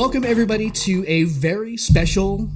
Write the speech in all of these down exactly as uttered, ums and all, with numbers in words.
Welcome, everybody, to a very special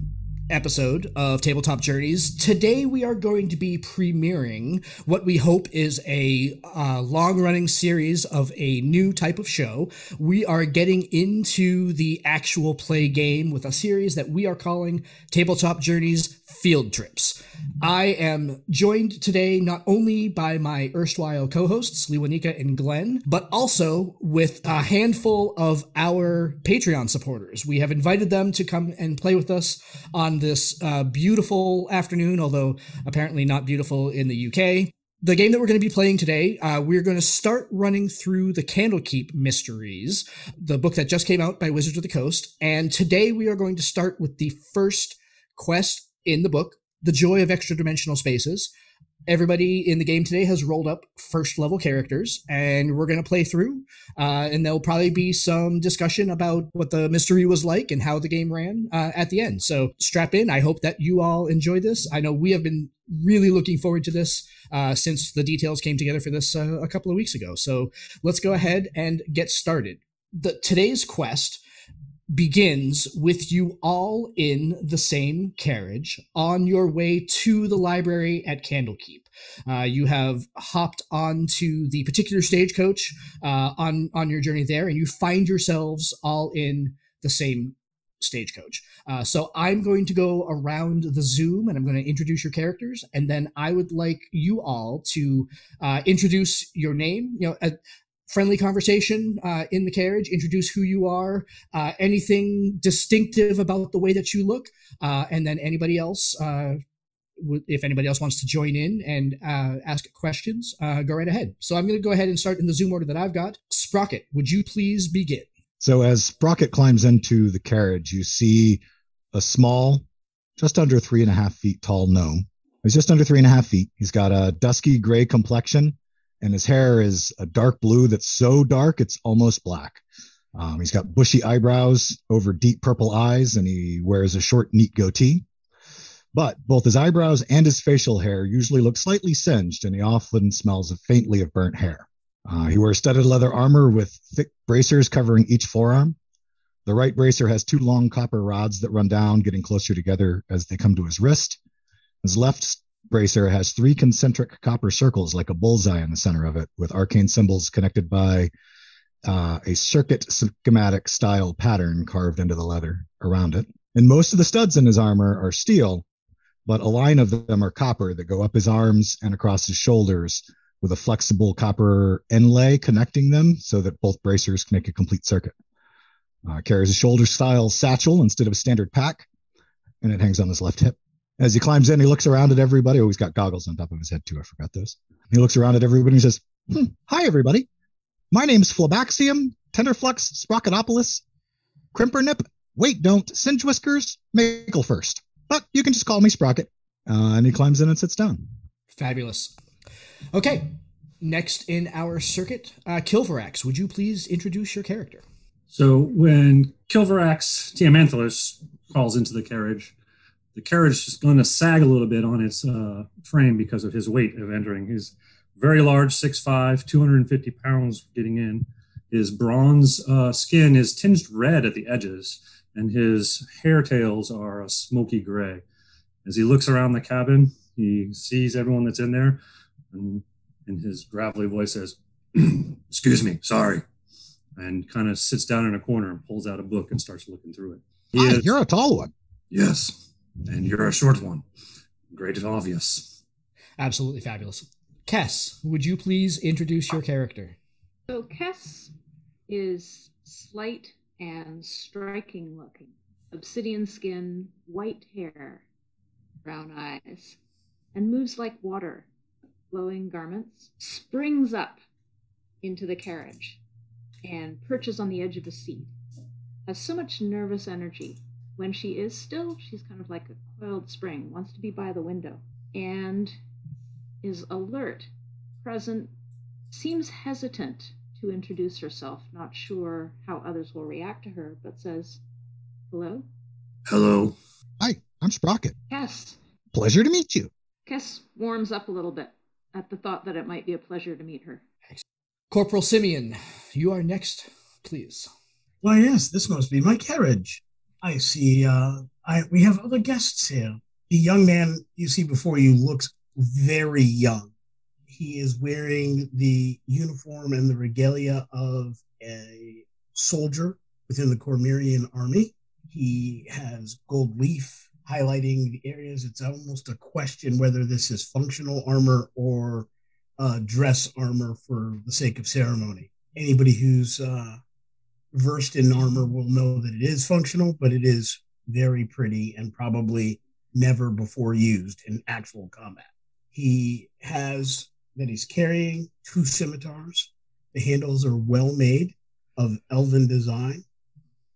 episode of Tabletop Journeys. Today we are going to be premiering what we hope is a uh, long-running series of a new type of show. We are getting into the actual play game with a series that we are calling Tabletop Journeys Field Trips. I am joined today not only by my erstwhile co-hosts, Lee Wanika and Glenn, but also with a handful of our Patreon supporters. We have invited them to come and play with us on this uh, beautiful afternoon, although apparently not beautiful in the U K. The game that we're going to be playing today, uh, we're going to start running through the Candlekeep Mysteries, the book that just came out by Wizards of the Coast. And today we are going to start with the first quest in the book, The Joy of Extra-Dimensional Spaces. Everybody in the game today has rolled up first-level characters, and we're going to play through, uh, and there'll probably be some discussion about what the mystery was like and how the game ran uh, at the end. So strap in. I hope that you all enjoy this. I know we have been really looking forward to this uh, since the details came together for this uh, a couple of weeks ago. So let's go ahead and get started. The, today's quest begins with you all in the same carriage on your way to the library at Candlekeep. Uh, you have hopped onto the particular stagecoach uh, on, on your journey there, and you find yourselves all in the same stagecoach. Uh, so I'm going to go around the Zoom, and I'm going to introduce your characters, and then I would like you all to uh, introduce your name, you know, a, friendly conversation uh, in the carriage, introduce who you are, uh, anything distinctive about the way that you look, uh, and then anybody else, uh, w- if anybody else wants to join in and uh, ask questions, uh, go right ahead. So I'm going to go ahead and start in the Zoom order that I've got. Sprocket, would you please begin? So as Sprocket climbs into the carriage, you see a small, just under three and a half feet tall gnome. He's just under three and a half feet. He's got a dusky gray complexion, and his hair is a dark blue that's so dark it's almost black. Um, he's got bushy eyebrows over deep purple eyes, and he wears a short, neat goatee. But both his eyebrows and his facial hair usually look slightly singed, and he often smells of faintly of burnt hair. Uh, he wears studded leather armor with thick bracers covering each forearm. The right bracer has two long copper rods that run down, getting closer together as they come to his wrist. His left bracer has three concentric copper circles like a bullseye in the center of it, with arcane symbols connected by uh, a circuit schematic style pattern carved into the leather around it. And most of the studs in his armor are steel, but a line of them are copper that go up his arms and across his shoulders with a flexible copper inlay connecting them so that both bracers can make a complete circuit. Uh, carries a shoulder style satchel instead of a standard pack, and it hangs on his left hip. As he climbs in, he looks around at everybody. Oh, he's got goggles on top of his head, too. I forgot those. He looks around at everybody and says, hmm, hi, everybody. My name's Flabaxium Tenderflux Sprocketopolis Crimpernip Wait Don't Singe whiskers Michael first. But you can just call me Sprocket. Uh, and he climbs in and sits down. Fabulous. Okay. Next in our circuit, uh, Kilvarex, would you please introduce your character? So when Kilvarex Tiamanthalus calls into the carriage, the carriage is going to sag a little bit on its uh, frame because of his weight of entering. He's very large, six foot five, two hundred fifty pounds getting in. His bronze uh, skin is tinged red at the edges, and his hair tails are a smoky gray. As he looks around the cabin, he sees everyone that's in there, and in his gravelly voice says, excuse me, sorry, and kind of sits down in a corner and pulls out a book and starts looking through it. Hi, is, you're a tall one. Yes. And you're a short one. Great and obvious. Absolutely fabulous. Kess, would you please introduce your character? So Kess is slight and striking looking. Obsidian skin, white hair, brown eyes, and moves like water, flowing garments, springs up into the carriage and perches on the edge of the seat. Has so much nervous energy. When she is still, she's kind of like a coiled spring, wants to be by the window, and is alert, present, seems hesitant to introduce herself, not sure how others will react to her, but says, hello? Hello. Hi, I'm Sprocket. Kess. Pleasure to meet you. Kess warms up a little bit at the thought that it might be a pleasure to meet her. Corporal Simeon, you are next, please. Why, yes, this must be my carriage. I see, uh, I, we have other guests here. The young man you see before you looks very young. He is wearing the uniform and the regalia of a soldier within the Cormyrean army. He has gold leaf highlighting the areas. It's almost a question whether this is functional armor or uh, dress armor for the sake of ceremony. Anybody who's uh, versed in armor will know that it is functional, but it is very pretty and probably never before used in actual combat. He has, that he's carrying, two scimitars. The handles are well made of elven design.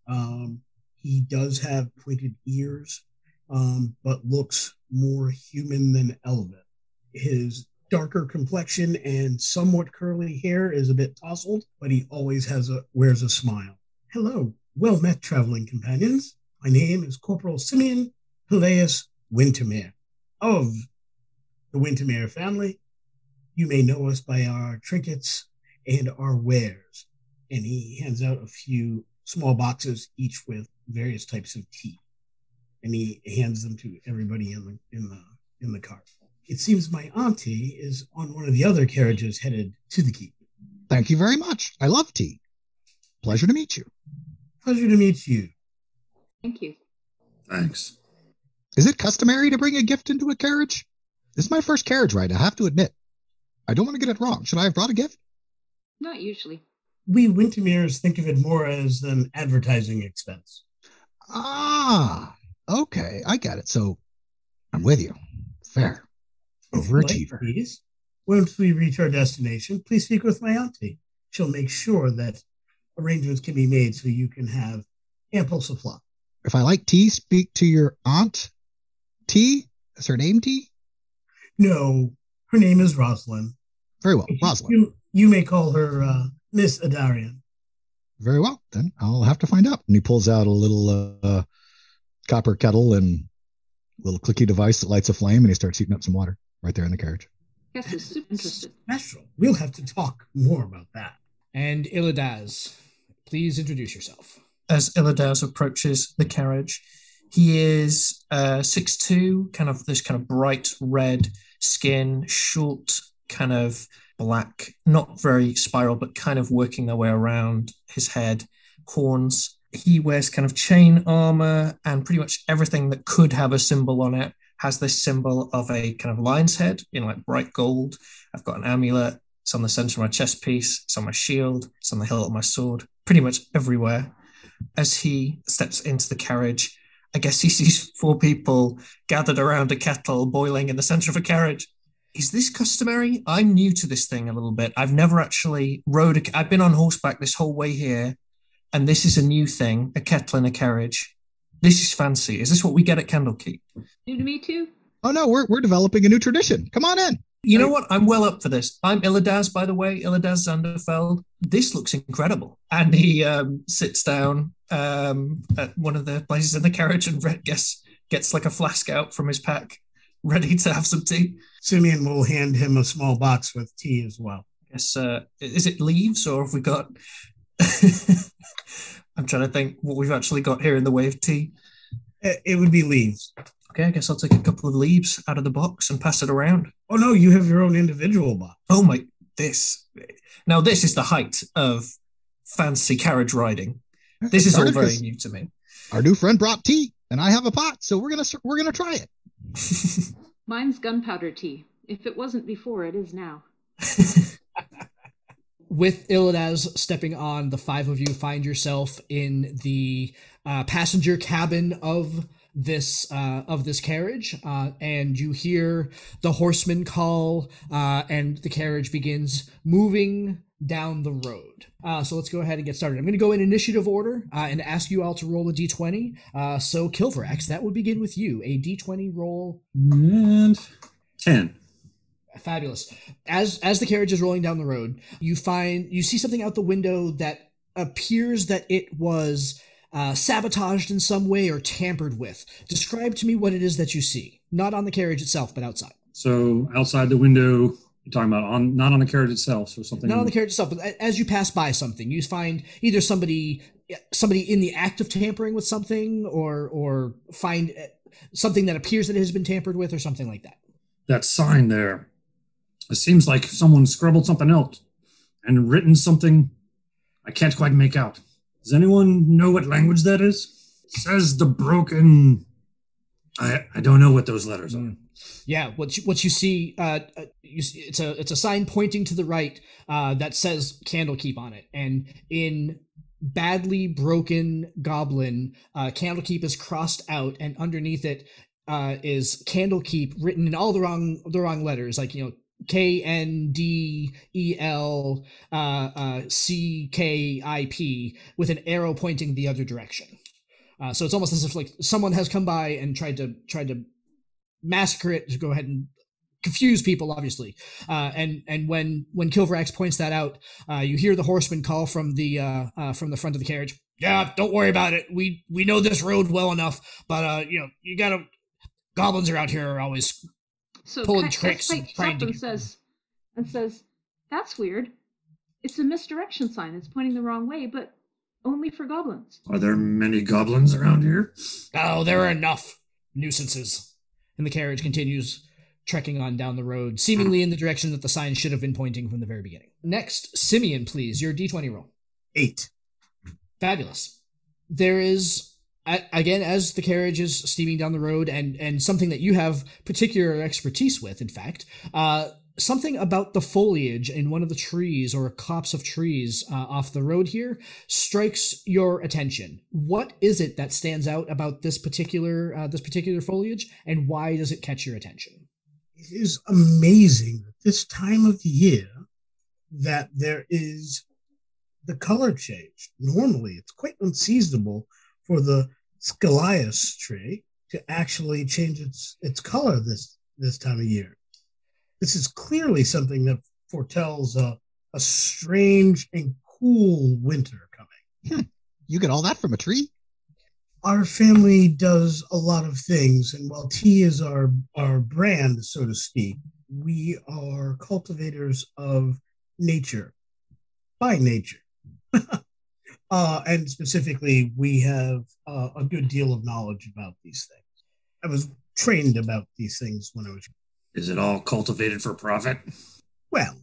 Um, he does have pointed ears, um, but looks more human than elven. His darker complexion and somewhat curly hair is a bit tousled, but he always has a wears a smile. Hello, well met, traveling companions. My name is Corporal Simeon Hilaeus Wintermere of the Wintermere family. You may know us by our trinkets and our wares. And he hands out a few small boxes, each with various types of tea. And he hands them to everybody in the in the in the cart. It seems my auntie is on one of the other carriages headed to the keep. Thank you very much. I love tea. Pleasure to meet you. Pleasure to meet you. Thank you. Thanks. Is it customary to bring a gift into a carriage? This is my first carriage ride, I have to admit. I don't want to get it wrong. Should I have brought a gift? Not usually. We Wintermeres think of it more as an advertising expense. Ah, okay. I got it. So I'm with you. Fair. Overachiever. Please, once we reach our destination, please speak with my auntie. She'll make sure that arrangements can be made so you can have ample supply. If I like tea, speak to your aunt. Tea? Is her name Tea? No, her name is Rosalind. Very well, Rosalind. You, you may call her uh, Miss Adarian. Very well, then I'll have to find out. And he pulls out a little uh, copper kettle and a little clicky device that lights a flame, and he starts heating up some water. Right there in the carriage. Yes, it's super interesting. Special. We'll have to talk more about that. And Illidaz, please introduce yourself. As Illidaz approaches the carriage, he is uh, six foot two, kind of this kind of bright red skin, short, kind of black, not very spiral, but kind of working their way around his head, horns. He wears kind of chain armor, and pretty much everything that could have a symbol on it has this symbol of a kind of lion's head in like bright gold. I've got an amulet. It's on the center of my chest piece. It's on my shield. It's on the hilt of my sword. Pretty much everywhere. As he steps into the carriage, I guess he sees four people gathered around a kettle boiling in the center of a carriage. Is this customary? I'm new to this thing a little bit. I've never actually rode. A, I've been on horseback this whole way here, and this is a new thing, a kettle in a carriage. This is fancy. Is this what we get at Candlekeep? New to me too? Oh no, we're we're developing a new tradition. Come on in. You know what? I'm well up for this. I'm Illidaz, by the way, Illidaz Zanderfeld. This looks incredible. And he um, sits down um, at one of the places in the carriage and Red gets, gets like a flask out from his pack, ready to have some tea. Simeon will hand him a small box with tea as well. Yes. Uh, is it leaves or have we got... I'm trying to think what we've actually got here in the way of tea. It would be leaves. Okay, I guess I'll take a couple of leaves out of the box and pass it around. Oh, no, you have your own individual box. Oh, my, this. Now, this is the height of fancy carriage riding. This is all very new to me. Our new friend brought tea, and I have a pot, so we're going to we're gonna try it. Mine's gunpowder tea. If it wasn't before, it is now. With Illidaz stepping on, the five of you find yourself in the uh, passenger cabin of this uh, of this carriage, uh, and you hear the horseman call, uh, and the carriage begins moving down the road. Uh, so let's go ahead and get started. I'm going to go in initiative order uh, and ask you all to roll a d twenty. Uh, so Kilvarex, that would begin with you. A d twenty roll. And ten. Fabulous. As as the carriage is rolling down the road, you find you see something out the window that appears that it was uh, sabotaged in some way or tampered with. Describe to me what it is that you see, not on the carriage itself, but outside. So outside the window, you're talking about on not on the carriage itself, so something. Not on the carriage itself, but as you pass by something, you find either somebody somebody in the act of tampering with something, or or find something that appears that it has been tampered with, or something like that. That sign there. It seems like someone scribbled something else and written something I can't quite make out. Does anyone know what language that is? It says the broken... I, I don't know what those letters are. Yeah, what you, what you see, uh, you see, it's a it's a sign pointing to the right uh, that says Candlekeep on it. And in badly broken Goblin, uh, Candlekeep is crossed out, and underneath it uh, is Candlekeep written in all the wrong the wrong letters, like, you know, K N D E L uh, uh, C K I P, with an arrow pointing the other direction. Uh, so it's almost as if like someone has come by and tried to tried to massacre it, to go ahead and confuse people, obviously. Uh, and and when when Kilvarax points that out, uh, you hear the horseman call from the uh, uh, from the front of the carriage. Yeah, don't worry about it. We we know this road well enough. But uh, you know, you gotta goblins are out here are always so pulling K- tricks K- and K- trying to. And says and says that's weird. It's a misdirection sign. It's pointing the wrong way, but. Only for goblins. Are there many goblins around here? Oh, there are enough nuisances. And the carriage continues trekking on down the road, seemingly in the direction that the sign should have been pointing from the very beginning. Next, Simeon, please, your D twenty roll. Eight. Fabulous. There is, again, as the carriage is steaming down the road, and, and something that you have particular expertise with, in fact, uh, something about the foliage in one of the trees or a copse of trees uh, off the road here strikes your attention. What is it that stands out about this particular uh, this particular foliage, and why does it catch your attention? It is amazing at this time of year that there is the color change. Normally, it's quite unseasonable for the Scalias tree to actually change its its color this this time of year. This is clearly something that foretells a, a strange and cool winter coming. Hmm. You get all that from a tree? Our family does a lot of things, and while tea is our, our brand, so to speak, we are cultivators of nature, by nature. uh, and specifically, we have uh, a good deal of knowledge about these things. I was trained about these things when I was young. Is it all cultivated for profit? Well,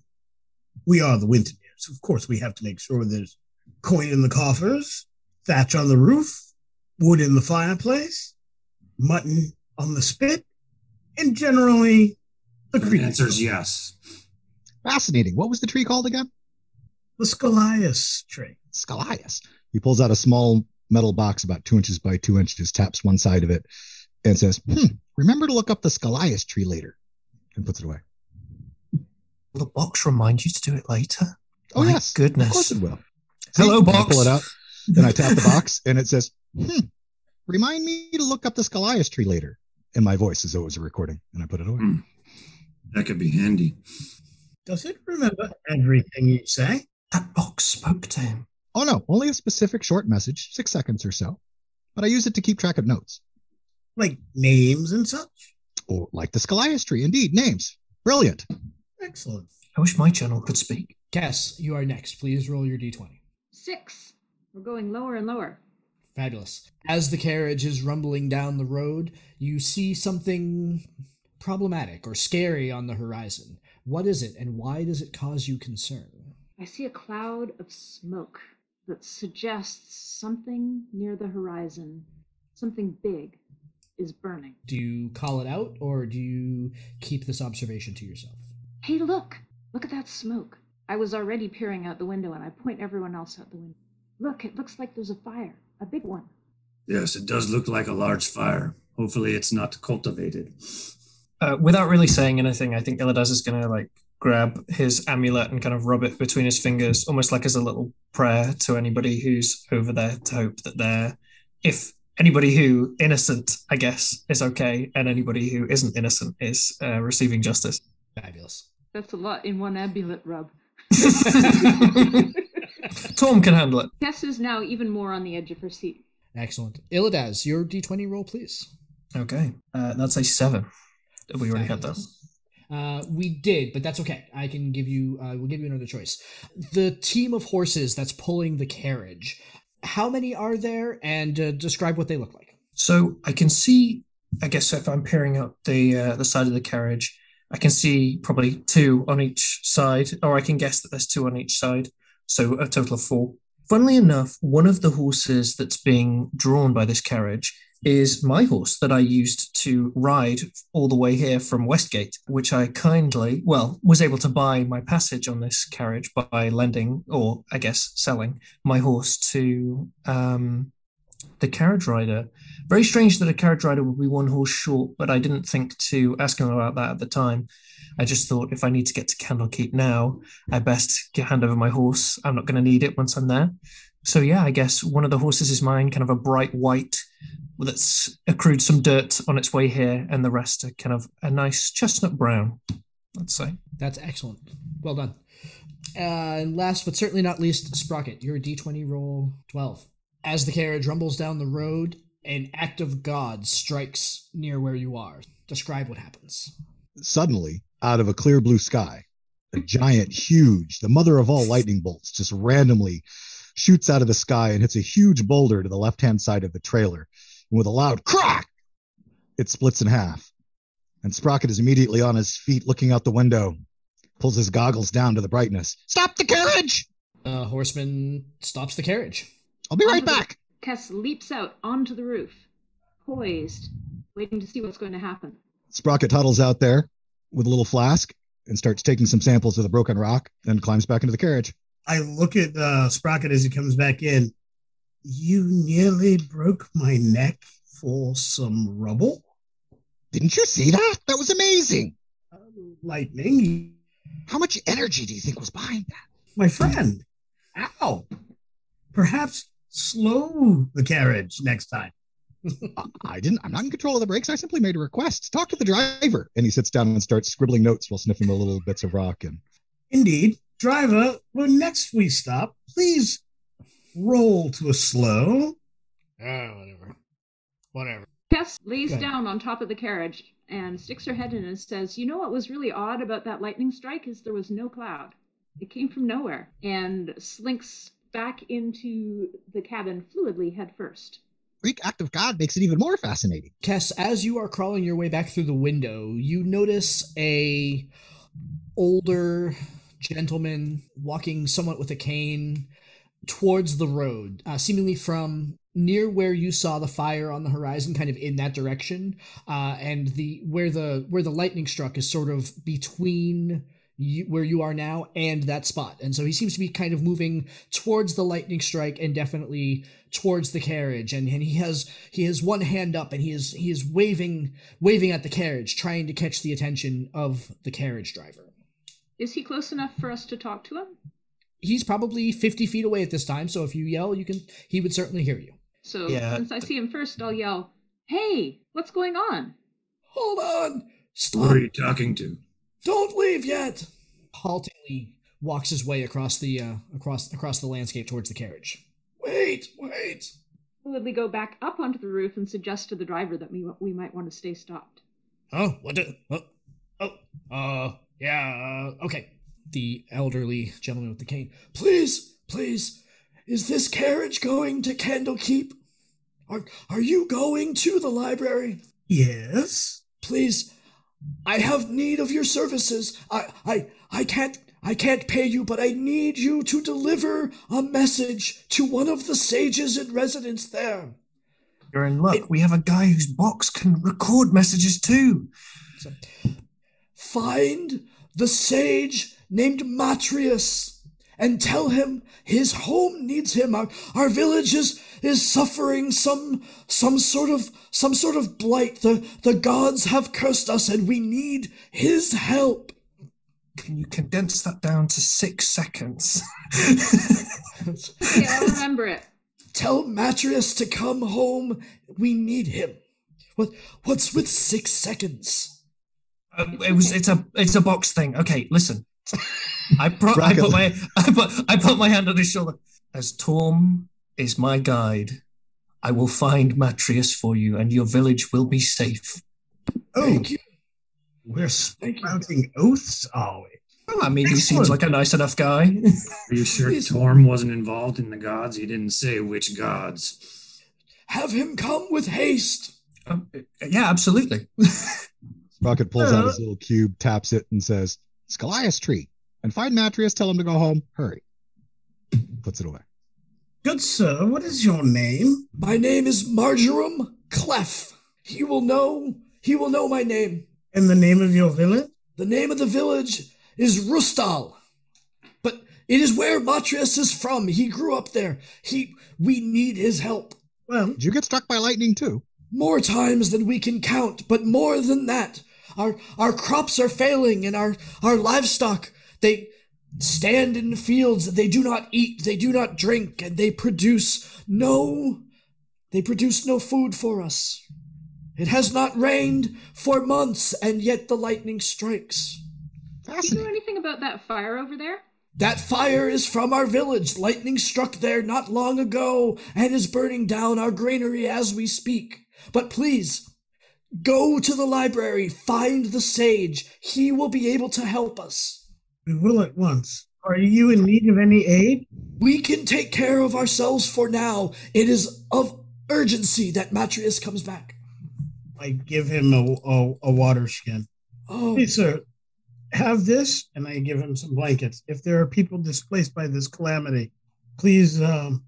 we are the Wintermeres. Of course, we have to make sure there's coin in the coffers, thatch on the roof, wood in the fireplace, mutton on the spit, and generally the green. The answer's yes. Fascinating. What was the tree called again? The Scalias tree. Scalias. He pulls out a small metal box about two inches by two inches, taps one side of it, and says, hmm, remember to look up the Scalias tree later. And puts it away. Will the box remind you to do it later? Oh, my yes. Goodness. Of course it will. See, hello, box. I pull it out, and I tap the box, and it says, hmm, remind me to look up the Scalias tree later. And my voice is always a recording, and I put it away. Mm. That could be handy. Does it remember everything you say? That box spoke to him. Oh, no. Only a specific short message, six seconds or so. But I use it to keep track of notes. Like names and such? Or like the Scalias tree, indeed, names. Brilliant. Excellent. I wish my channel could speak. Kess, you are next. Please roll your D twenty. Six. We're going lower and lower. Fabulous. As the carriage is rumbling down the road, you see something problematic or scary on the horizon. What is it, and why does it cause you concern? I see a cloud of smoke that suggests something near the horizon, something big. Is burning. Do you call it out, or do you keep this observation to yourself? Hey, look! Look at that smoke. I was already peering out the window, and I point everyone else out the window. Look, it looks like there's a fire. A big one. Yes, it does look like a large fire. Hopefully it's not cultivated. Uh, without really saying anything, I think Illidaz is going to, like, grab his amulet and kind of rub it between his fingers, almost like as a little prayer to anybody who's over there, to hope that they're... if anybody who innocent, I guess, is okay, and anybody who isn't innocent is uh, receiving justice. Fabulous. That's a lot in one amulet rub. Torm can handle it. Kess is now even more on the edge of her seat. Excellent. Illidaz, your D twenty roll, please. Okay. Uh, that's a seven. We already had that. Uh, we did, but that's okay. I can give you, uh, we'll give you another choice. The team of horses that's pulling the carriage how many are there, and uh, describe what they look like. So I can see, I guess if I'm peering up the uh, the side of the carriage, I can see probably two on each side, or I can guess that there's two on each side, so a total of four. Funnily enough, one of the horses that's being drawn by this carriage is my horse that I used to ride all the way here from Westgate, which I kindly, well, was able to buy my passage on this carriage by lending, or I guess selling, my horse to um, the carriage rider. Very strange that a carriage rider would be one horse short, but I didn't think to ask him about that at the time. I just thought if I need to get to Candlekeep now, I best hand over my horse. I'm not going to need it once I'm there. So yeah, I guess one of the horses is mine, kind of a bright white that's accrued some dirt on its way here, and the rest are kind of a nice chestnut brown, let's say. That's excellent. Well done. Uh, and last but certainly not least, Sprocket, your D twenty roll twelve. As the carriage rumbles down the road, an act of God strikes near where you are. Describe what happens. Suddenly, out of a clear blue sky, a giant, huge, the mother of all lightning bolts just randomly shoots out of the sky and hits a huge boulder to the left-hand side of the trailer. And with a loud crack, it splits in half. And Sprocket is immediately on his feet, looking out the window, pulls his goggles down to the brightness. Stop the carriage! Uh, horseman stops the carriage. I'll be right back. Kess leaps out onto the roof, poised, waiting to see what's going to happen. Sprocket toddles out there with a little flask and starts taking some samples of the broken rock, then climbs back into the carriage. I look at uh, Sprocket as he comes back in. You nearly broke my neck for some rubble. Didn't you see that? That was amazing. Uh, lightning. How much energy do you think was behind that? My friend. Ow. Perhaps slow the carriage next time. I didn't. I'm not in control of the brakes. I simply made a request. Talk to the driver. And he sits down and starts scribbling notes while sniffing the little bits of rock. And indeed. Driver, when next we stop, please roll to a slow. Ah, uh, whatever. Whatever. Kess lays down on top of the carriage and sticks her head in and says, you know what was really odd about that lightning strike is there was no cloud. It came from nowhere, and slinks back into the cabin fluidly head first. Greek act of God makes it even more fascinating. Kess, as you are crawling your way back through the window, you notice a older gentleman walking somewhat with a cane towards the road, uh, seemingly from near where you saw the fire on the horizon, kind of in that direction, uh, and the where the where the lightning struck is sort of between you, where you are now and that spot. And so he seems to be kind of moving towards the lightning strike and definitely towards the carriage. And, and he has he has one hand up and he is he is waving waving at the carriage, trying to catch the attention of the carriage driver. Is he close enough for us to talk to him? He's probably fifty feet away at this time, so if you yell, you can. He would certainly hear you. So yeah. Since I see him first, I'll yell, hey, what's going on? Hold on! Stop! Who are you talking to? Don't leave yet! Haltingly walks his way across the uh, across across the landscape towards the carriage. Wait, wait! Would we go back up onto the roof and suggest to the driver that we, we might want to stay stopped? Oh, what do... Oh, oh uh... Yeah, uh, okay. The elderly gentleman with the cane. Please, please, is this carriage going to Candlekeep? Are are you going to the library? Yes. Please, I have need of your services. I, I, I can't I can't pay you, but I need you to deliver a message to one of the sages in residence there. You're in luck. It, we have a guy whose box can record messages too. So, find the sage named Matrius and tell him his home needs him. Our, our village is, is suffering some some sort of some sort of blight. The the gods have cursed us and we need his help. Can you condense that down to six seconds? Okay, I'll remember it. Tell Matrius to come home. We need him. What what's with six seconds? Uh, it was. It's a. It's a box thing. Okay, listen. I, pro- I put my. I put. I put my hand on his shoulder. As Torm is my guide, I will find Matrius for you, and your village will be safe. Oh, thank you. We're spouting oaths, are we? Well, I mean, he seems like a nice enough guy. Are you sure Torm wasn't involved in the gods? He didn't say which gods. Have him come with haste. Um, yeah, absolutely. Sprocket pulls uh, out his little cube, taps it, and says, Scalias tree. And find Matrius, tell him to go home. Hurry. Puts it away. Good sir, what is your name? My name is Marjoram Clef. He will know, he will know my name. And the name of your village? The name of the village is Rustal. But it is where Matrius is from. He grew up there. He, we need his help. Well, did you get struck by lightning too? More times than we can count, but more than that. Our our crops are failing, and our, our livestock, they stand in fields, they do not eat, they do not drink, and they produce no, they produce no food for us. It has not rained for months, and yet the lightning strikes. Do you know anything about that fire over there? That fire is from our village. Lightning struck there not long ago, and is burning down our granary as we speak. But please, go to the library, find the sage. He will be able to help us. We will at once. Are you in need of any aid? We can take care of ourselves for now. It is of urgency that Matrius comes back. I give him a, a, a water skin. Oh. Hey, sir, have this, and I give him some blankets. If there are people displaced by this calamity, please um,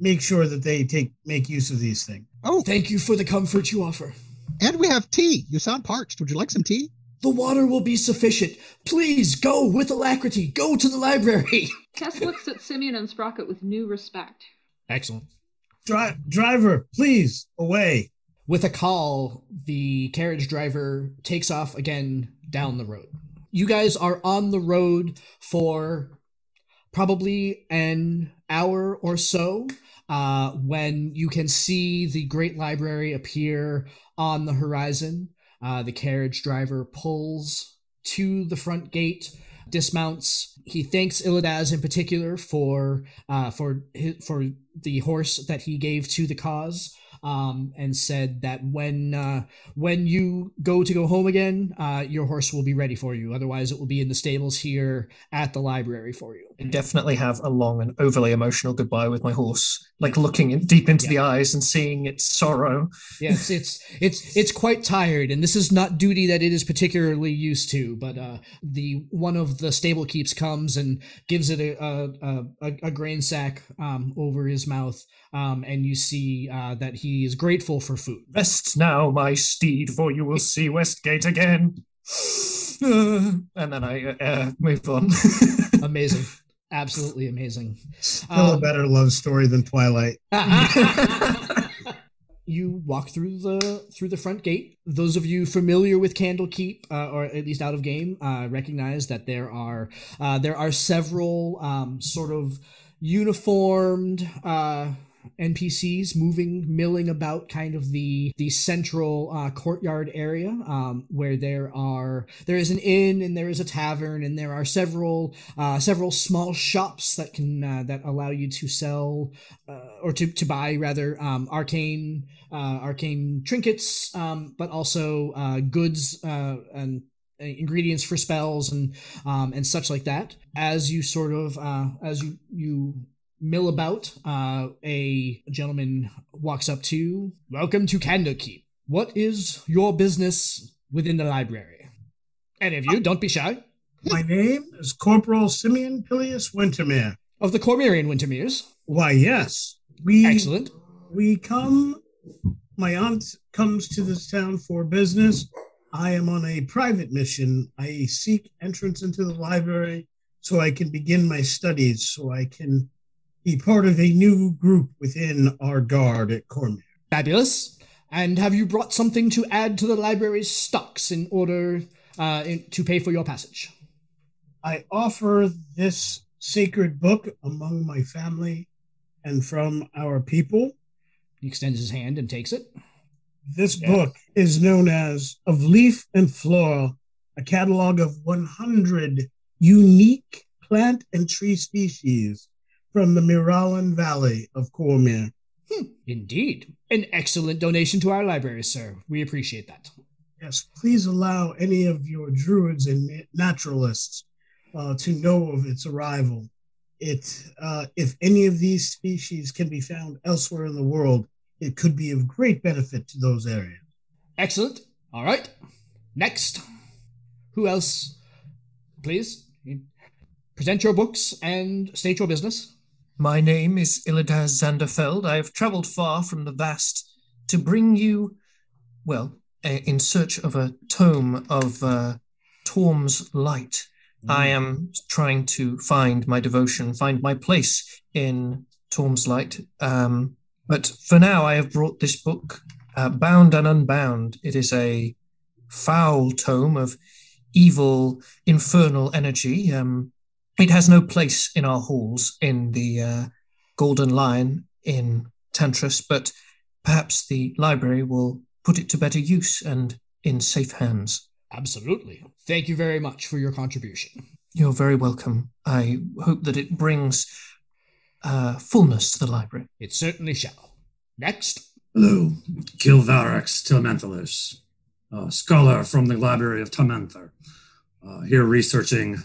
make sure that they take make use of these things. Oh, thank you for the comfort you offer. And we have tea. You sound parched. Would you like some tea? The water will be sufficient. Please go with alacrity. Go to the library. Kess looks at Simeon and Sprocket with new respect. Excellent. Dri- driver, please, away. With a call, the carriage driver takes off again down the road. You guys are on the road for probably an hour or so uh, when you can see the Great Library appear on the horizon. Uh, the carriage driver pulls to the front gate, dismounts. He thanks Illidaz in particular for uh, for his, for the horse that he gave to the cause, um, and said that when uh, when you go to go home again, uh, your horse will be ready for you. Otherwise, it will be in the stables here at the library for you. I definitely have a long and overly emotional goodbye with my horse, like looking deep into yeah. the eyes and seeing its sorrow. Yes, it's it's it's quite tired, and this is not duty that it is particularly used to. But uh, the one of the stable keeps comes and gives it a a, a, a grain sack um, over his mouth, um, and you see uh, that he is grateful for food. Rest now, my steed, for you will see Westgate again. Uh, and then I uh, move on. Amazing. Absolutely amazing. Still um, a better love story than Twilight. You walk through the through the front gate. Those of you familiar with Candlekeep, uh, or at least out of game, uh, recognize that there are uh, there are several um, sort of uniformed uh, N P Cs moving, milling about kind of the the central uh, courtyard area um, where there are there is an inn and there is a tavern and there are several uh, several small shops that can uh, that allow you to sell uh, or to, to buy rather um, arcane uh, arcane trinkets um, but also uh, goods uh, and ingredients for spells and um, and such like that. As you sort of uh, as you you mill about, uh, a gentleman walks up to you. Welcome to Candlekeep. What is your business within the library? Any of you, don't be shy. My name is Corporal Simeon Hilaeus Wintermere. Of the Cormyrean Wintermeres? Why, yes. We, Excellent. We come, my aunt comes to this town for business. I am on a private mission. I seek entrance into the library so I can begin my studies, so I can be part of a new group within our guard at Cormyr. Fabulous. And have you brought something to add to the library's stocks in order uh, in, to pay for your passage? I offer this sacred book among my family and from our people. He extends his hand and takes it. This yes. book is known as Of Leaf and Flora, a catalog of one hundred unique plant and tree species from the Miralan Valley of Cormyr. Hmm, indeed. An excellent donation to our library, sir. We appreciate that. Yes, please allow any of your druids and naturalists uh, to know of its arrival. It, uh, if any of these species can be found elsewhere in the world, it could be of great benefit to those areas. Excellent. All right. Next. Who else? Please present your books and state your business. My name is Illidaz Zanderfeld. I have traveled far from the vast to bring you, well, a, in search of a tome of uh, Torm's Light. Mm. I am trying to find my devotion, find my place in Torm's Light. Um, but for now, I have brought this book, uh, Bound and Unbound. It is a foul tome of evil, infernal energy. Um, it has no place in our halls in the uh, Golden Lion in Tantris, but perhaps the library will put it to better use and in safe hands. Absolutely. Thank you very much for your contribution. You're very welcome. I hope that it brings uh, fullness to the library. It certainly shall. Next. Hello, Kilvarex Tiamanthalus. Uh, scholar from the Library of Tamanther, uh, here researching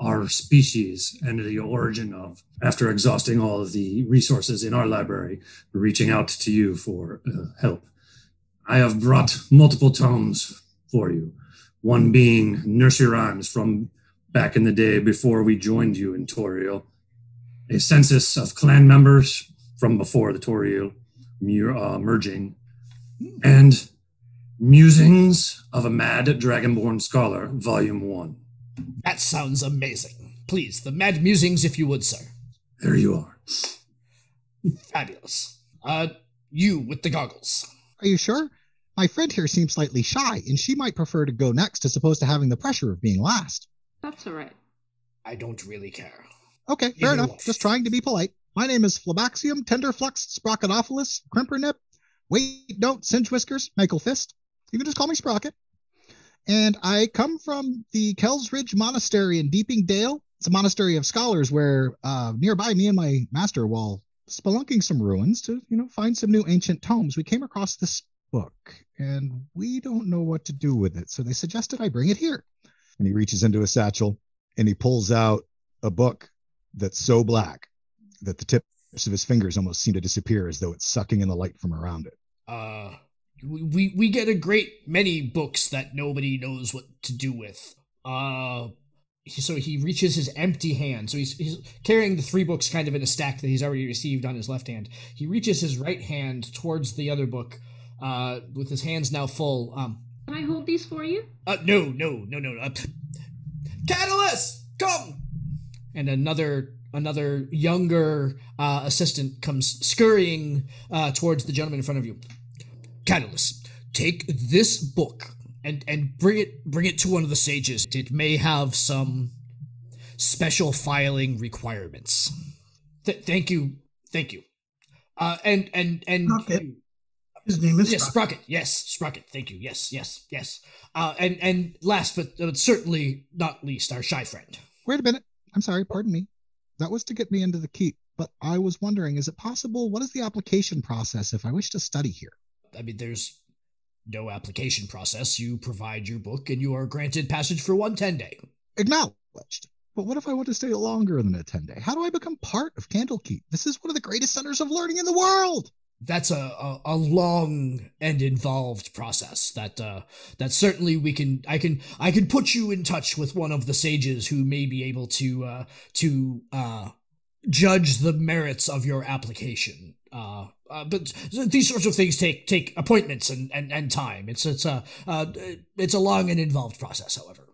our species and the origin of, after exhausting all of the resources in our library, reaching out to you for uh, help. I have brought multiple tomes for you, one being nursery rhymes from back in the day before we joined you in Toriel, a census of clan members from before the Toriel mur- uh, merging, and Musings of a Mad Dragonborn Scholar, Volume one. That sounds amazing. Please, the Mad Musings, if you would, sir. There you are. Fabulous. Uh, you with the goggles. Are you sure? My friend here seems slightly shy, and she might prefer to go next as opposed to having the pressure of being last. That's all right. I don't really care. Okay, fair Either enough. Way. Just trying to be polite. My name is Flabaxium Tenderflux Sprocketopolis Crimpernip Wait Don't Singe whiskers Michael Fist. You can just call me Sprocket. And I come from the Kells Ridge Monastery in Deepingdale. It's a monastery of scholars where uh, nearby me and my master, while spelunking some ruins to, you know, find some new ancient tomes, we came across this book, and we don't know what to do with it, so they suggested I bring it here. And he reaches into a satchel, and he pulls out a book that's so black that the tips of his fingers almost seem to disappear as though it's sucking in the light from around it. Uh... We we get a great many books that nobody knows what to do with. Uh, so he reaches his empty hand. So he's, he's carrying the three books kind of in a stack that he's already received on his left hand. He reaches his right hand towards the other book uh, with his hands now full. Um, Can I hold these for you? Uh, no, no, no, no. Uh, Catalyst, come! And another... Another younger uh, assistant comes scurrying uh, towards the gentleman in front of you. Catalyst, take this book and, and bring it bring it to one of the sages. It may have some special filing requirements. Th- thank you, thank you. Uh, and and and Sprocket. You, his name is yes, Sprocket. Sprocket. Yes, Sprocket. Thank you. Yes, yes, yes. Uh, and and last but, but certainly not least, our shy friend. Wait a minute. I'm sorry. Pardon me. That was to get me into the keep. But I was wondering, is it possible? What is the application process if I wish to study here? I mean, there's no application process. You provide your book, and you are granted passage for one ten-day. Acknowledged. But what if I want to stay longer than a ten-day? How do I become part of Candlekeep? This is one of the greatest centers of learning in the world! That's a, a, a long and involved process that uh, that certainly we can I can I can put you in touch with one of the sages who may be able to uh, to uh, judge the merits of your application. Uh, uh, but these sorts of things take take appointments and, and, and time. It's it's a uh, it's a long and involved process. However,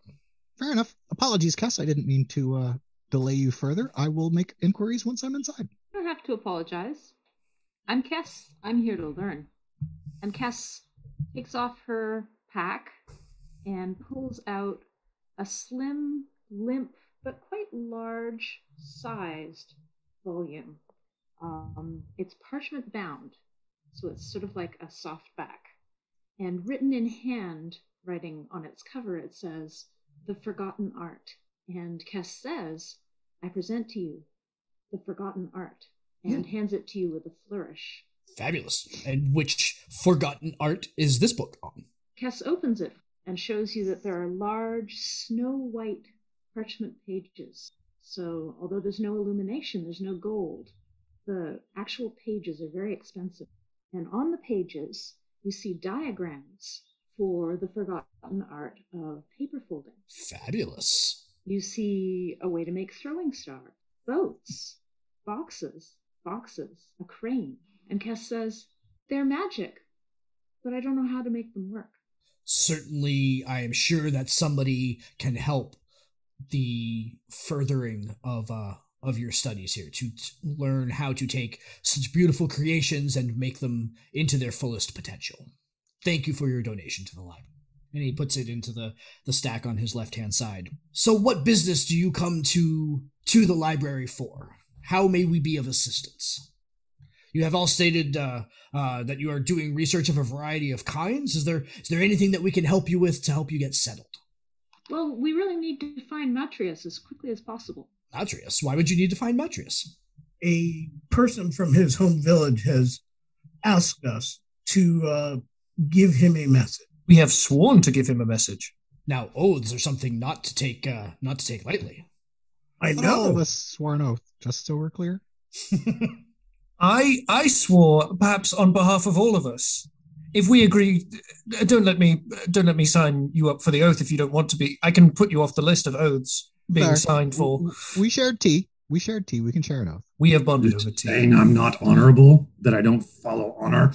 fair enough. Apologies, Kess. I didn't mean to uh, delay you further. I will make inquiries once I'm inside. You don't have to apologize. I'm Kess. I'm here to learn. And Kess takes off her pack and pulls out a slim, limp, but quite large-sized volume. Um, it's parchment bound, so it's sort of like a softback. And written in hand, writing on its cover, it says, The Forgotten Art. And Kess says, I present to you The Forgotten Art, and mm. hands it to you with a flourish. Fabulous. And which Forgotten Art is this book on? Kess opens it and shows you that there are large snow-white parchment pages. So although there's no illumination, there's no gold, the actual pages are very expensive. And on the pages, you see diagrams for the forgotten art of paper folding. Fabulous. You see a way to make throwing stars, boats, boxes, boxes, a crane. And Kess says, they're magic, but I don't know how to make them work. Certainly, I am sure that somebody can help the furthering of uh, of your studies here to t- learn how to take such beautiful creations and make them into their fullest potential. Thank you for your donation to the library. And he puts it into the, the stack on his left-hand side. So what business do you come to to the library for? How may we be of assistance? You have all stated uh, uh, that you are doing research of a variety of kinds. Is there is there anything that we can help you with to help you get settled? Well, we really need to find Matrius as quickly as possible. Matrius? Why would you need to find Matrius? A person from his home village has asked us to uh, give him a message. We have sworn to give him a message. Now, oaths are something not to take uh, not to take lightly. I know. All of us swore an oath, just so we're clear. I I swore, perhaps on behalf of all of us. If we agree, don't let me don't let me sign you up for the oath if you don't want to be. I can put you off the list of oaths being Fair. signed for. We shared tea. We shared tea. We can share an oath. We have bonded over tea. Saying I'm not honorable, that I don't follow honor.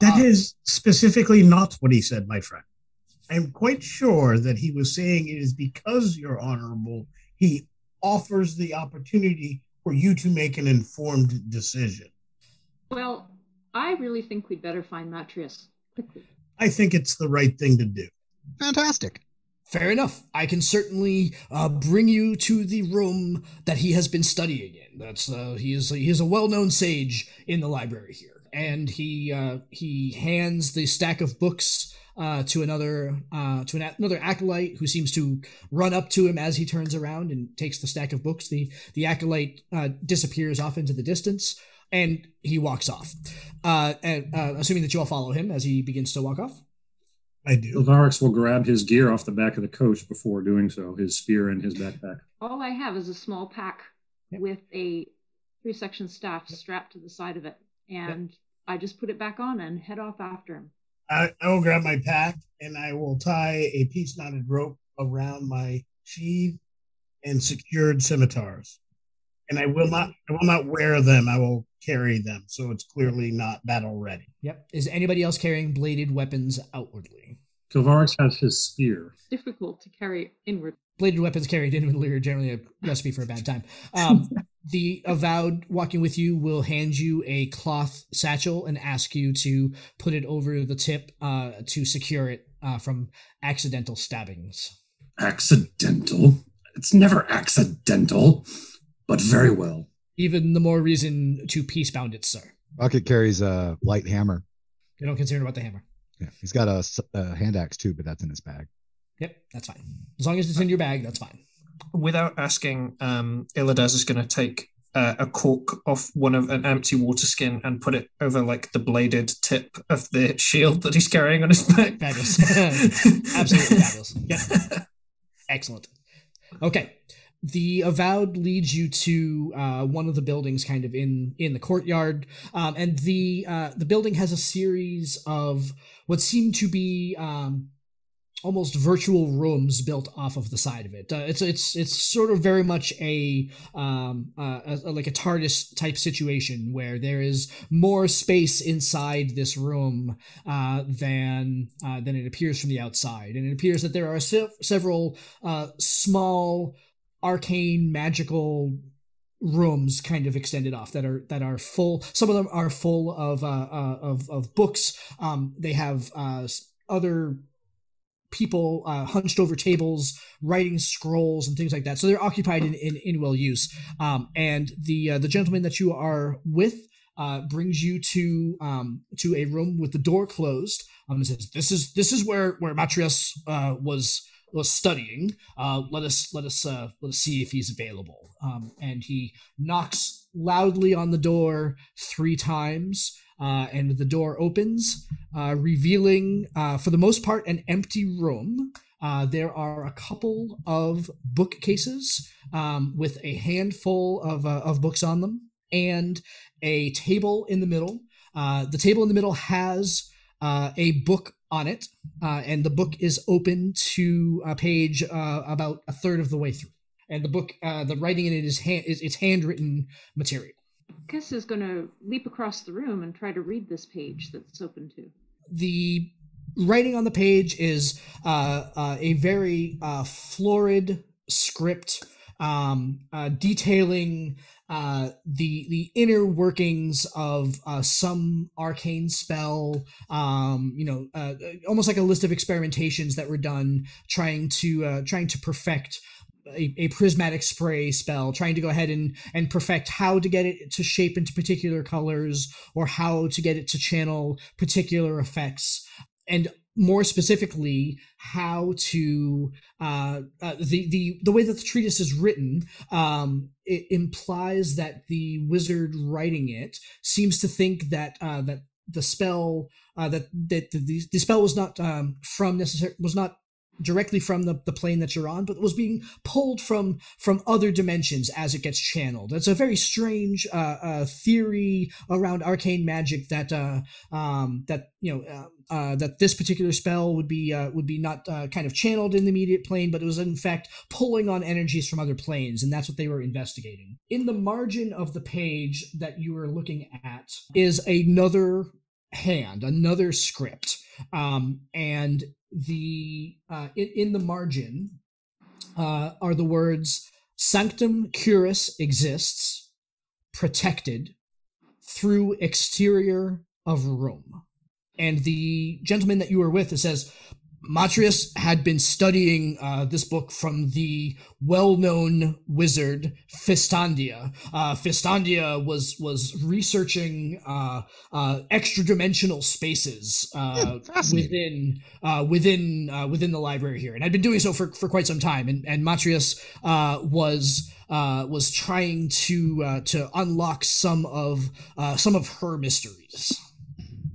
That uh, is specifically not what he said, my friend. I'm quite sure that he was saying it is because you're honorable, he offers the opportunity for you to make an informed decision. Well, I really think we'd better find Matrius quickly. I think it's the right thing to do. Fantastic. Fair enough. I can certainly uh, bring you to the room that he has been studying in. That's uh, he is he is a well-known sage in the library here, and he uh, he hands the stack of books uh, to another uh, to an, another acolyte who seems to run up to him as he turns around and takes the stack of books. The the acolyte uh, disappears off into the distance. And he walks off, uh, and uh, assuming that you all follow him as he begins to walk off. I do. Kilvarex will grab his gear off the back of the coach before doing so, his spear and his backpack. All I have is a small pack yep. with a three-section staff yep. strapped to the side of it, and yep. I just put it back on and head off after him. I, I will grab my pack, and I will tie a piece-knotted rope around my sheath and secured scimitars. And I will not I will not wear them. I will carry them. So it's clearly not that already. Yep. Is anybody else carrying bladed weapons outwardly? Kilvarex has his spear. It's difficult to carry inward. Bladed weapons carried inwardly are generally a recipe for a bad time. Um, the avowed walking with you will hand you a cloth satchel and ask you to put it over the tip uh, to secure it uh, from accidental stabbings. Accidental? It's never accidental. But very well. Even the more reason to peace-bound it, sir. Rocket carries a light hammer. You don't concern about the hammer. Yeah, he's got a, a hand axe, too, but that's in his bag. Yep, that's fine. As long as it's in your bag, that's fine. Without asking, um, Illidaz is going to take uh, a cork off one of an empty water skin and put it over, like, the bladed tip of the shield that he's carrying on his back. Fabulous. Absolutely fabulous. Yeah. Excellent. Okay. The avowed leads you to uh, one of the buildings kind of in, in the courtyard, um, and the uh, the building has a series of what seem to be um, almost virtual rooms built off of the side of it. Uh, it's it's it's sort of very much a, um, uh, a, a like a TARDIS type situation where there is more space inside this room uh, than uh, than it appears from the outside, and it appears that there are se- several uh, small arcane magical rooms kind of extended off that are that are full. Some of them are full of uh, uh of of books. Um, they have uh other people uh, hunched over tables writing scrolls and things like that. So they're occupied in in, in well use. Um, and the uh, the gentleman that you are with uh brings you to um to a room with the door closed. Um, and says this is this is where where Matrius uh was. was studying. Uh, let us let us uh, let us see if he's available. Um, and he knocks loudly on the door three times, uh, and the door opens, uh, revealing, uh, for the most part, an empty room Uh, there are a couple of bookcases um, with a handful of, uh, of books on them and a table in the middle. Uh, the table in the middle has uh, a book on it, uh, and the book is open to a page uh, about a third of the way through. And the book, uh, the writing in it is hand, is it's handwritten material. Kess is going to leap across the room and try to read this page that's open to. The writing on the page is uh, uh, a very uh, florid script um, uh, detailing uh, the the inner workings of uh, some arcane spell. Um, you know, uh, almost like a list of experimentations that were done trying to uh, trying to perfect. A, a prismatic spray spell, trying to go ahead and, and perfect how to get it to shape into particular colors or how to get it to channel particular effects. And more specifically, how to, uh, uh, the, the, the way that the treatise is written, um, it implies that the wizard writing it seems to think that, uh, that the spell, uh, that, that the, the spell was not, um, from necessar- was not, directly from the, the plane that you're on, but was being pulled from from other dimensions as it gets channeled. It's a very strange uh, uh, theory around arcane magic that uh, um, that you know uh, uh, that this particular spell would be uh, would be not uh, kind of channeled in the immediate plane, but it was in fact pulling on energies from other planes, and that's what they were investigating. In the margin of the page that you were looking at is another hand, another script, um, and. The uh, in, in the margin uh, are the words Sanctum Curis exists, protected through exterior of Rome. And the gentleman that you were with, it says, Matrius had been studying uh, this book from the well-known wizard Fistandia. Uh, Fistandia was was researching uh, uh, extra-dimensional spaces uh, yeah, within uh, within uh, within the library here, and had been doing so for, for quite some time. And and Matrius uh, was uh, was trying to uh, to unlock some of uh, some of her mysteries.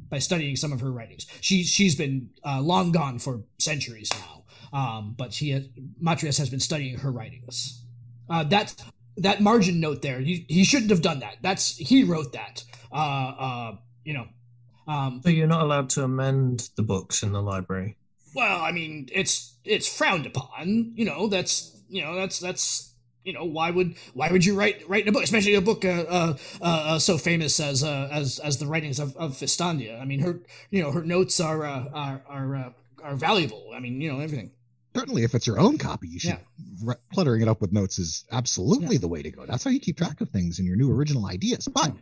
By studying some of her writings, she she's been uh, long gone for centuries now. Um, but she has, Matrius has been studying her writings. Uh, that that margin note there, he, he shouldn't have done that. That's he wrote that. Uh, uh, you know. Um, so you're not allowed to amend the books in the library. Well, I mean, it's it's frowned upon. You know, that's you know that's that's. You know, why would why would you write write in a book, especially a book uh, uh, uh, so famous as uh, as as the writings of, of Fistandia? I mean, her you know her notes are uh, are are, uh, are valuable. I mean, you know everything. Certainly, if it's your own copy, you should. Yeah. Re- cluttering it up with notes is absolutely yeah. the way to go. That's how you keep track of things and your new original ideas. But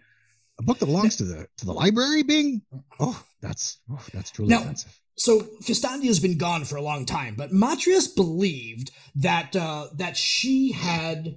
a book that belongs to the to the library being oh that's oh, that's truly now, offensive. So Fistandia has been gone for a long time, but Matrius believed that uh, that she had.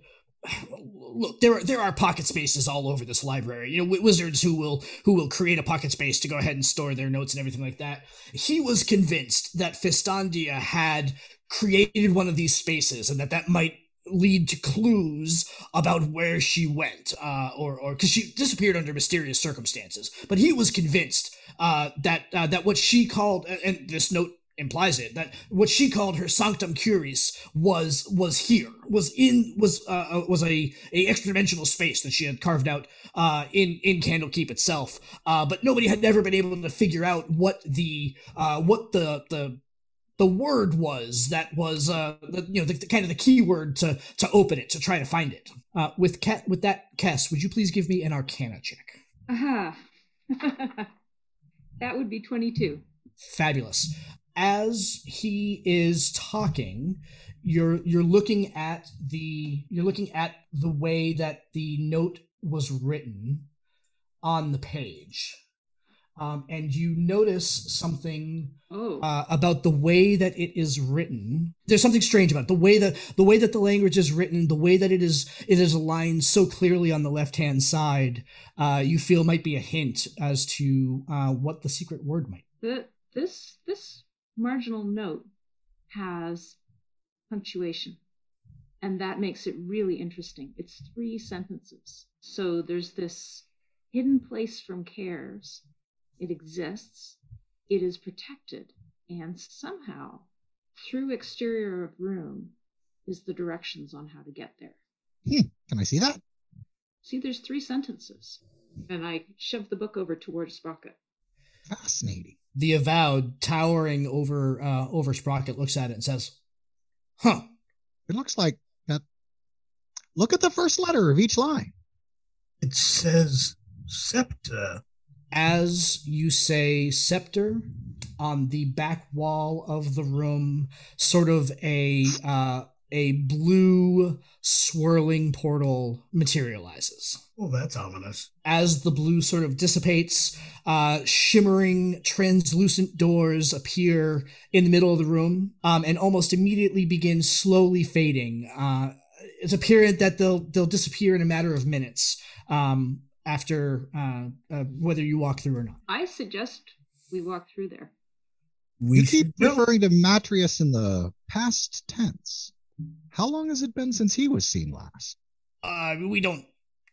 Look, there are there are pocket spaces all over this library. You know, wizards who will who will create a pocket space to go ahead and store their notes and everything like that. He was convinced that Fistandia had created one of these spaces, and that that might lead to clues about where she went, uh, or or because she disappeared under mysterious circumstances. But he was convinced. Uh, that uh, that what she called, and this note implies it, that what she called her Sanctum Curis was was here, was in was uh, was a, a extra-dimensional space that she had carved out uh, in in Candlekeep itself. Uh, but nobody had ever been able to figure out what the uh, what the the. The word was that was uh the, you know the, the kind of the key word to to open it to try to find it. Uh, with Cat with that Kess, would you please give me an Arcana check? Aha. Uh-huh. That would be twenty-two. Fabulous. As he is talking, you're you're looking at the you're looking at the way that the note was written on the page, um, and you notice something oh. uh, about the way that it is written. There's something strange about it. the way that the way that the language is written, the way that it is it is aligned so clearly on the left-hand side. Uh, you feel might be a hint as to uh, what the secret word might be. The, this this marginal note has punctuation, and that makes it really interesting. It's three sentences, so there's this hidden place from cares. It exists. It is protected, and somehow through exterior of room is the directions on how to get there. Hmm. Can I see that? See, there's three sentences. And I shove the book over towards Sprocket. Fascinating. The Avowed, towering over uh, over Sprocket, looks at it and says, huh. It looks like that. Look at the first letter of each line. It says scepter. As you say scepter, on the back wall of the room, sort of a uh, a blue swirling portal materializes. Oh, that's ominous. As the blue sort of dissipates, uh, shimmering, translucent doors appear in the middle of the room, um, and almost immediately begin slowly fading. Uh, it's a period that they'll they'll disappear in a matter of minutes. Um, after uh, uh, whether you walk through or not. I suggest we walk through there. We you keep referring to Matrius in the past tense. How long has it been since he was seen last? Uh, we don't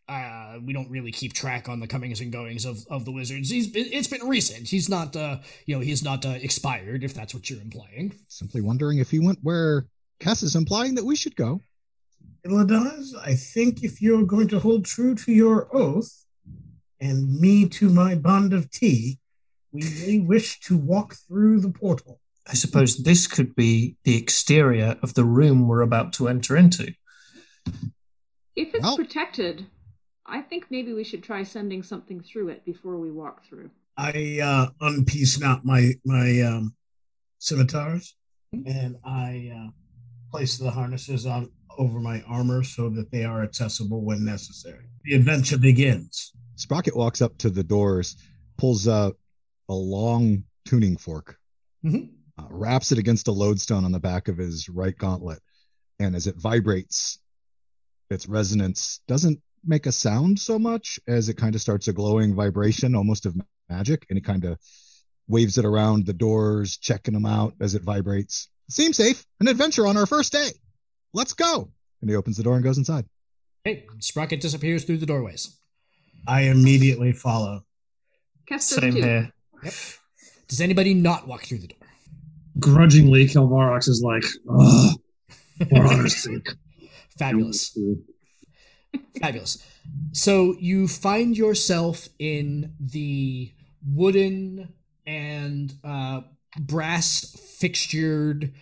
uh, we don't really keep track on the comings and goings of, of the wizards. He's been, it's been recent. He's not uh, you know he's not uh, expired, if that's what you're implying. Simply wondering if he went where Kess is implying that we should go. Illidaz, I think if you're going to hold true to your oath, and me to my bond of tea, we may wish to walk through the portal. I suppose this could be the exterior of the room we're about to enter into. If it's well, protected, I think maybe we should try sending something through it before we walk through. I uh, unpiece out my, my um, scimitars, and I uh, place the harnesses on over my armor so that they are accessible when necessary. The adventure begins. Sprocket walks up to the doors, pulls out a long tuning fork, mm-hmm. uh, wraps it against a lodestone on the back of his right gauntlet, and as it vibrates, its resonance doesn't make a sound so much as it kind of starts a glowing vibration, almost of magic, and it kind of waves it around the doors, checking them out as it vibrates. Seems safe. An adventure on our first day. Let's go! And he opens the door and goes inside. Hey, Sprocket disappears through the doorways. I immediately follow. Same here. Yep. Does anybody not walk through the door? Grudgingly, Kilvarex is like, ugh, for our sake. Fabulous. Fabulous. So you find yourself in the wooden and uh, brass fixtured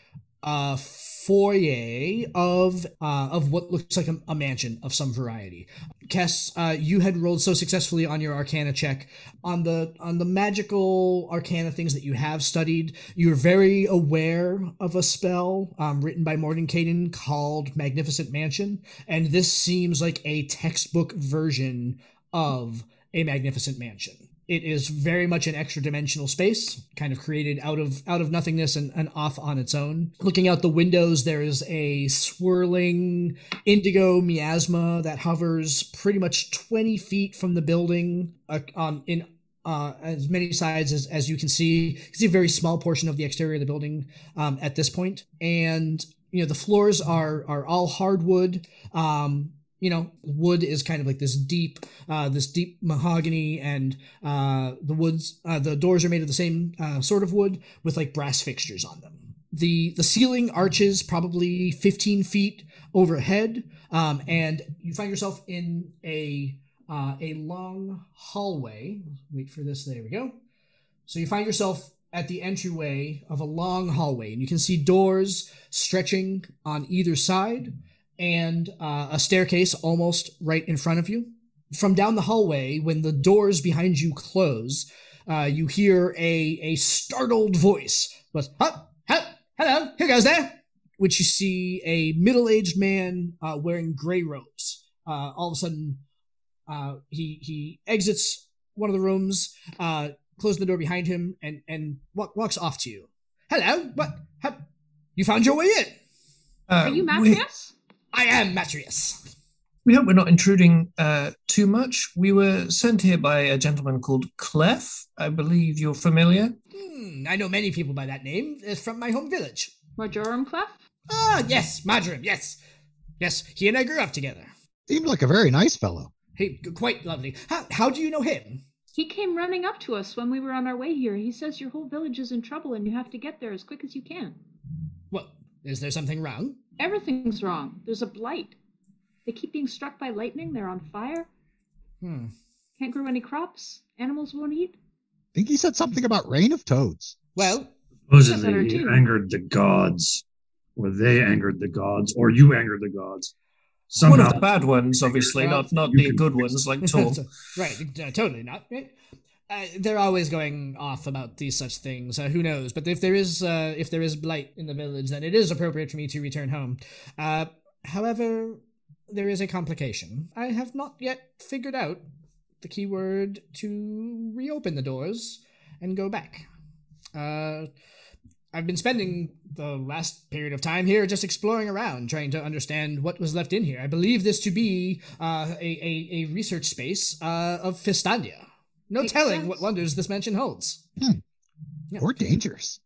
uh foyer of uh, of what looks like a, a mansion of some variety. Kess, uh, you had rolled so successfully on your Arcana check. On the on the magical Arcana things that you have studied, you're very aware of a spell um, written by Mordenkainen called Magnificent Mansion, and this seems like a textbook version of a Magnificent Mansion. It is very much an extra-dimensional space, kind of created out of out of nothingness and, and off on its own. Looking out the windows, there is a swirling indigo miasma that hovers pretty much twenty feet from the building uh, um, in uh, as many sides as, as you can see. You can see a very small portion of the exterior of the building um, at this point. And, you know, the floors are, are all hardwood. Um You know, wood is kind of like this deep, uh, this deep mahogany, and uh, the woods, uh, the doors are made of the same uh, sort of wood with like brass fixtures on them. The the ceiling arches probably fifteen feet overhead, um, and you find yourself in a uh, a long hallway. Wait for this. There we go. So you find yourself at the entryway of a long hallway, and you can see doors stretching on either side, and uh, a staircase almost right in front of you. From down the hallway, when the doors behind you close, uh, you hear a, a startled voice. But, hop, hop, hello, here goes there! Which you see a middle-aged man uh, wearing gray robes. Uh, all of a sudden, uh, he he exits one of the rooms, uh, closes the door behind him, and, and walk, walks off to you. Hello, what? Hop, you found your way in! Uh, Are you Matrius? I am Matrius. We hope we're not intruding uh, too much. We were sent here by a gentleman called Clef. I believe you're familiar. Hmm, I know many people by that name. It's from my home village. Marjoram Clef? Ah, yes, Marjoram, yes. Yes, he and I grew up together. Seemed like a very nice fellow. He, quite lovely. How, how do you know him? He came running up to us when we were on our way here. He says your whole village is in trouble and you have to get there as quick as you can. What? Is there something wrong? Everything's wrong. There's a blight. They keep being struck by lightning. They're on fire. Hmm. Can't grow any crops. Animals won't eat. I think he said something about rain of toads. Well, supposedly you angered the gods. Or they angered the gods. Or you angered the gods. Somehow. One of the bad ones, obviously. Not not the good ones like Tor. Right. Uh, totally not. Right? Uh, they're always going off about these such things. Uh, who knows? But if there is uh, if there is blight in the village, then it is appropriate for me to return home. Uh, however, there is a complication. I have not yet figured out the keyword to reopen the doors and go back. Uh, I've been spending the last period of time here just exploring around, trying to understand what was left in here. I believe this to be uh, a, a, a research space uh, of Fistandia. No Makes telling sense. What wonders this mansion holds. Hmm. Yeah. Or dangers.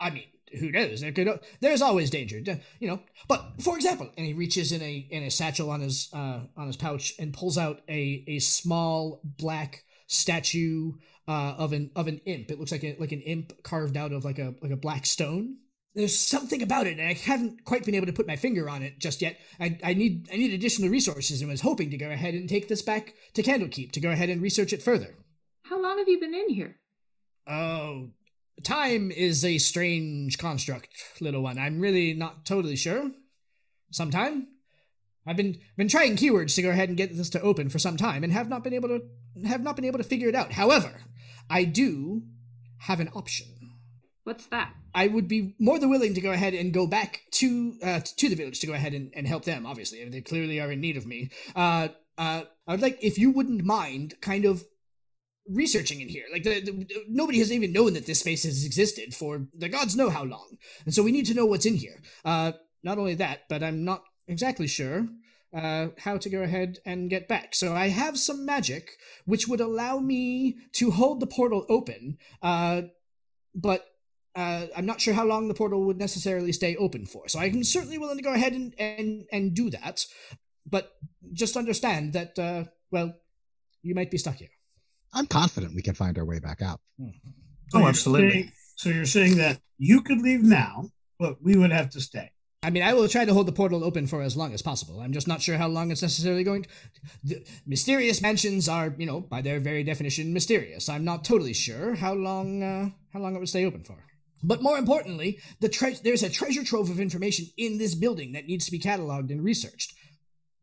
I mean, who knows? There could, there's always danger, you know. But for example, and he reaches in a in a satchel on his uh, on his pouch and pulls out a, a small black statue uh, of an of an imp. It looks like a, like an imp carved out of like a like a black stone. There's something about it, and I haven't quite been able to put my finger on it just yet. I, I need I need additional resources, and was hoping to go ahead and take this back to Candlekeep to go ahead and research it further. How long have you been in here? Oh, time is a strange construct, little one. I'm really not totally sure. Some time. I've been been trying keywords to go ahead and get this to open for some time, and have not been able to have not been able to figure it out. However, I do have an option. What's that? I would be more than willing to go ahead and go back to uh, to the village to go ahead and, and help them, obviously. They clearly are in need of me. Uh, uh, I would like, if you wouldn't mind, kind of researching in here. Like, the, the, nobody has even known that this space has existed for the gods know how long. And so we need to know what's in here. Uh, not only that, but I'm not exactly sure uh, how to go ahead and get back. So I have some magic which would allow me to hold the portal open, uh, but... Uh, I'm not sure how long the portal would necessarily stay open for, so I'm certainly willing to go ahead and, and, and do that, but just understand that, uh, well, you might be stuck here. I'm confident we can find our way back out. Hmm. So oh, absolutely. Saying, so you're saying that you could leave now, but we would have to stay. I mean, I will try to hold the portal open for as long as possible. I'm just not sure how long it's necessarily going to... The mysterious mansions are, you know, by their very definition, mysterious. I'm not totally sure how long, uh, how long it would stay open for. But more importantly, the tre- there's a treasure trove of information in this building that needs to be cataloged and researched.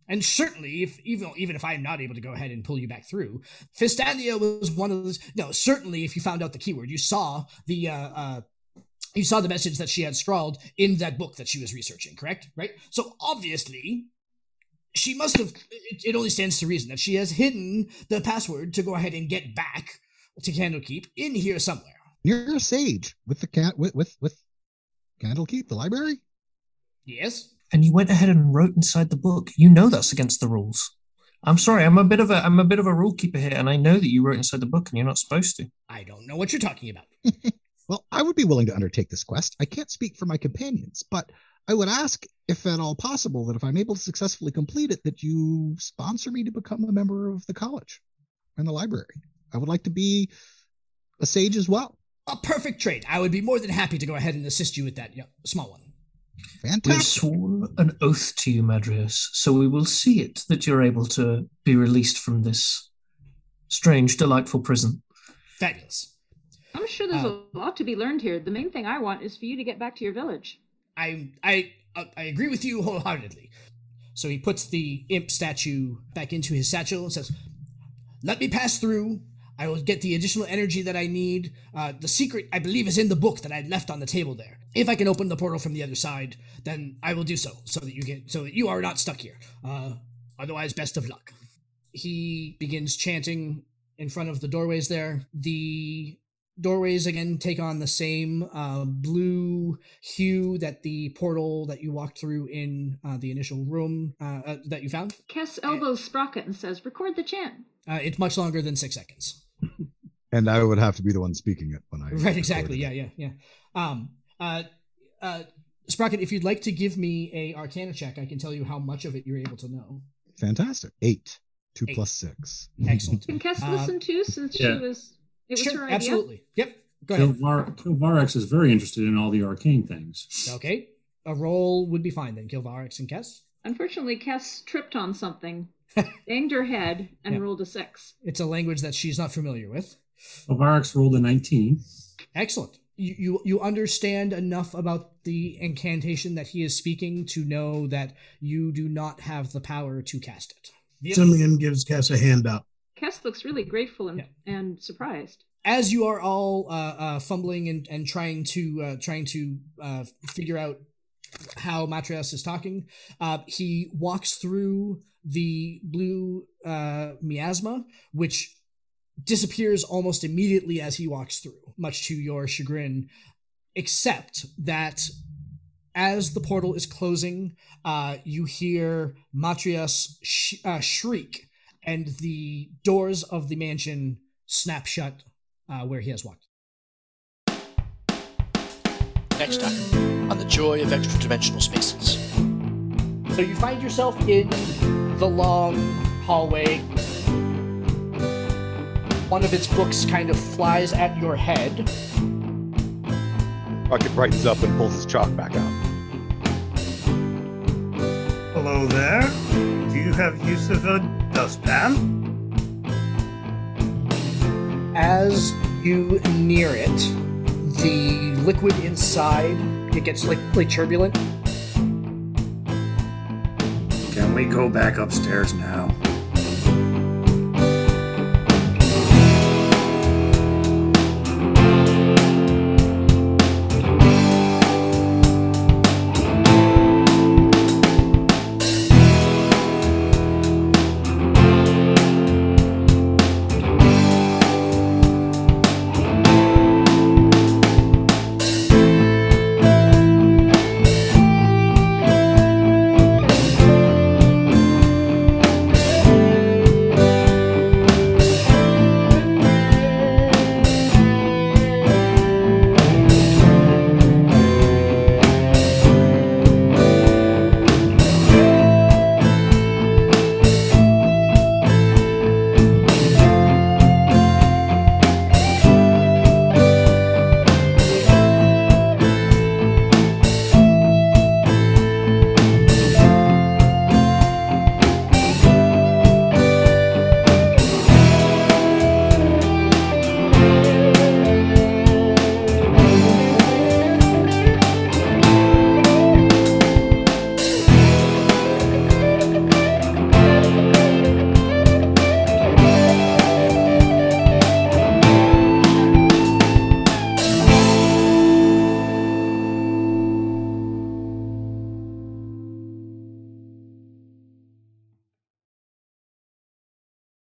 And certainly, if even even if I'm not able to go ahead and pull you back through, Fistandia was one of those... No, certainly if you found out the keyword, you saw the... Uh, uh, you saw the message that she had scrawled in that book that she was researching, correct? Right? So obviously, she must have... It, it only stands to reason that she has hidden the password to go ahead and get back to Candlekeep in here somewhere. You're a sage with the cat with with, with Candlekeep, the library? Yes. And you went ahead and wrote inside the book. You know that's against the rules. I'm sorry, I'm a bit of a I'm a bit of a rule keeper here, and I know that you wrote inside the book and you're not supposed to. I don't know what you're talking about. Well, I would be willing to undertake this quest. I can't speak for my companions, but I would ask, if at all possible, that if I'm able to successfully complete it, that you sponsor me to become a member of the college and the library. I would like to be a sage as well. A perfect trade. I would be more than happy to go ahead and assist you with that yeah, small one. Fantastic. We've sworn an oath to you, Matrius, so we will see it that you're able to be released from this strange, delightful prison. Fabulous. I'm sure there's uh, a lot to be learned here. The main thing I want is for you to get back to your village. I I I agree with you wholeheartedly. So he puts the imp statue back into his satchel and says, "Let me pass through. I will get the additional energy that I need. Uh, the secret, I believe, is in the book that I left on the table there. If I can open the portal from the other side, then I will do so, so that you can, so that you are not stuck here. Uh, otherwise, best of luck." He begins chanting in front of the doorways there. The doorways, again, take on the same uh, blue hue that the portal that you walked through in uh, the initial room uh, uh, that you found. Kess elbows Sprocket and says, "Record the chant." Uh, it's much longer than six seconds. And I would have to be the one speaking it when I... Right, exactly. Yeah, yeah, yeah. Um, uh, uh, Sprocket, if you'd like to give me a Arcana check, I can tell you how much of it you're able to know. Fantastic. Eight. Two Eight. plus six. Excellent. Can Kess listen uh, too, since yeah. she was... It was sure, her idea? Absolutely. Yep. Go ahead. Kilvar- Kilvarex is very interested in all the arcane things. Okay. A roll would be fine then, Kilvarex and Kess. Unfortunately, Kess tripped on something, banged her head, and yeah. rolled a six. It's a language that she's not familiar with. Kilvarex rolled a nineteen. Excellent. You, you you understand enough about the incantation that he is speaking to know that you do not have the power to cast it. Yes. Simeon gives Kess a hand up. Kess looks really grateful and, yeah. and surprised. As you are all uh, uh, fumbling and, and trying to uh, trying to uh, figure out how Matrius is talking, uh, he walks through the blue uh, miasma, which disappears almost immediately as he walks through, much to your chagrin, except that as the portal is closing, uh, you hear Matrius sh- uh, shriek, and the doors of the mansion snap shut uh, where he has walked. Next time on The Joy of Extra-Dimensional Spaces. So you find yourself in the long hallway. One of its books kind of flies at your head. Bucket brightens up and pulls his chalk back out. Hello there. Do you have use of a dustpan? As you near it, the liquid inside, it gets like, like turbulent. Can we go back upstairs now?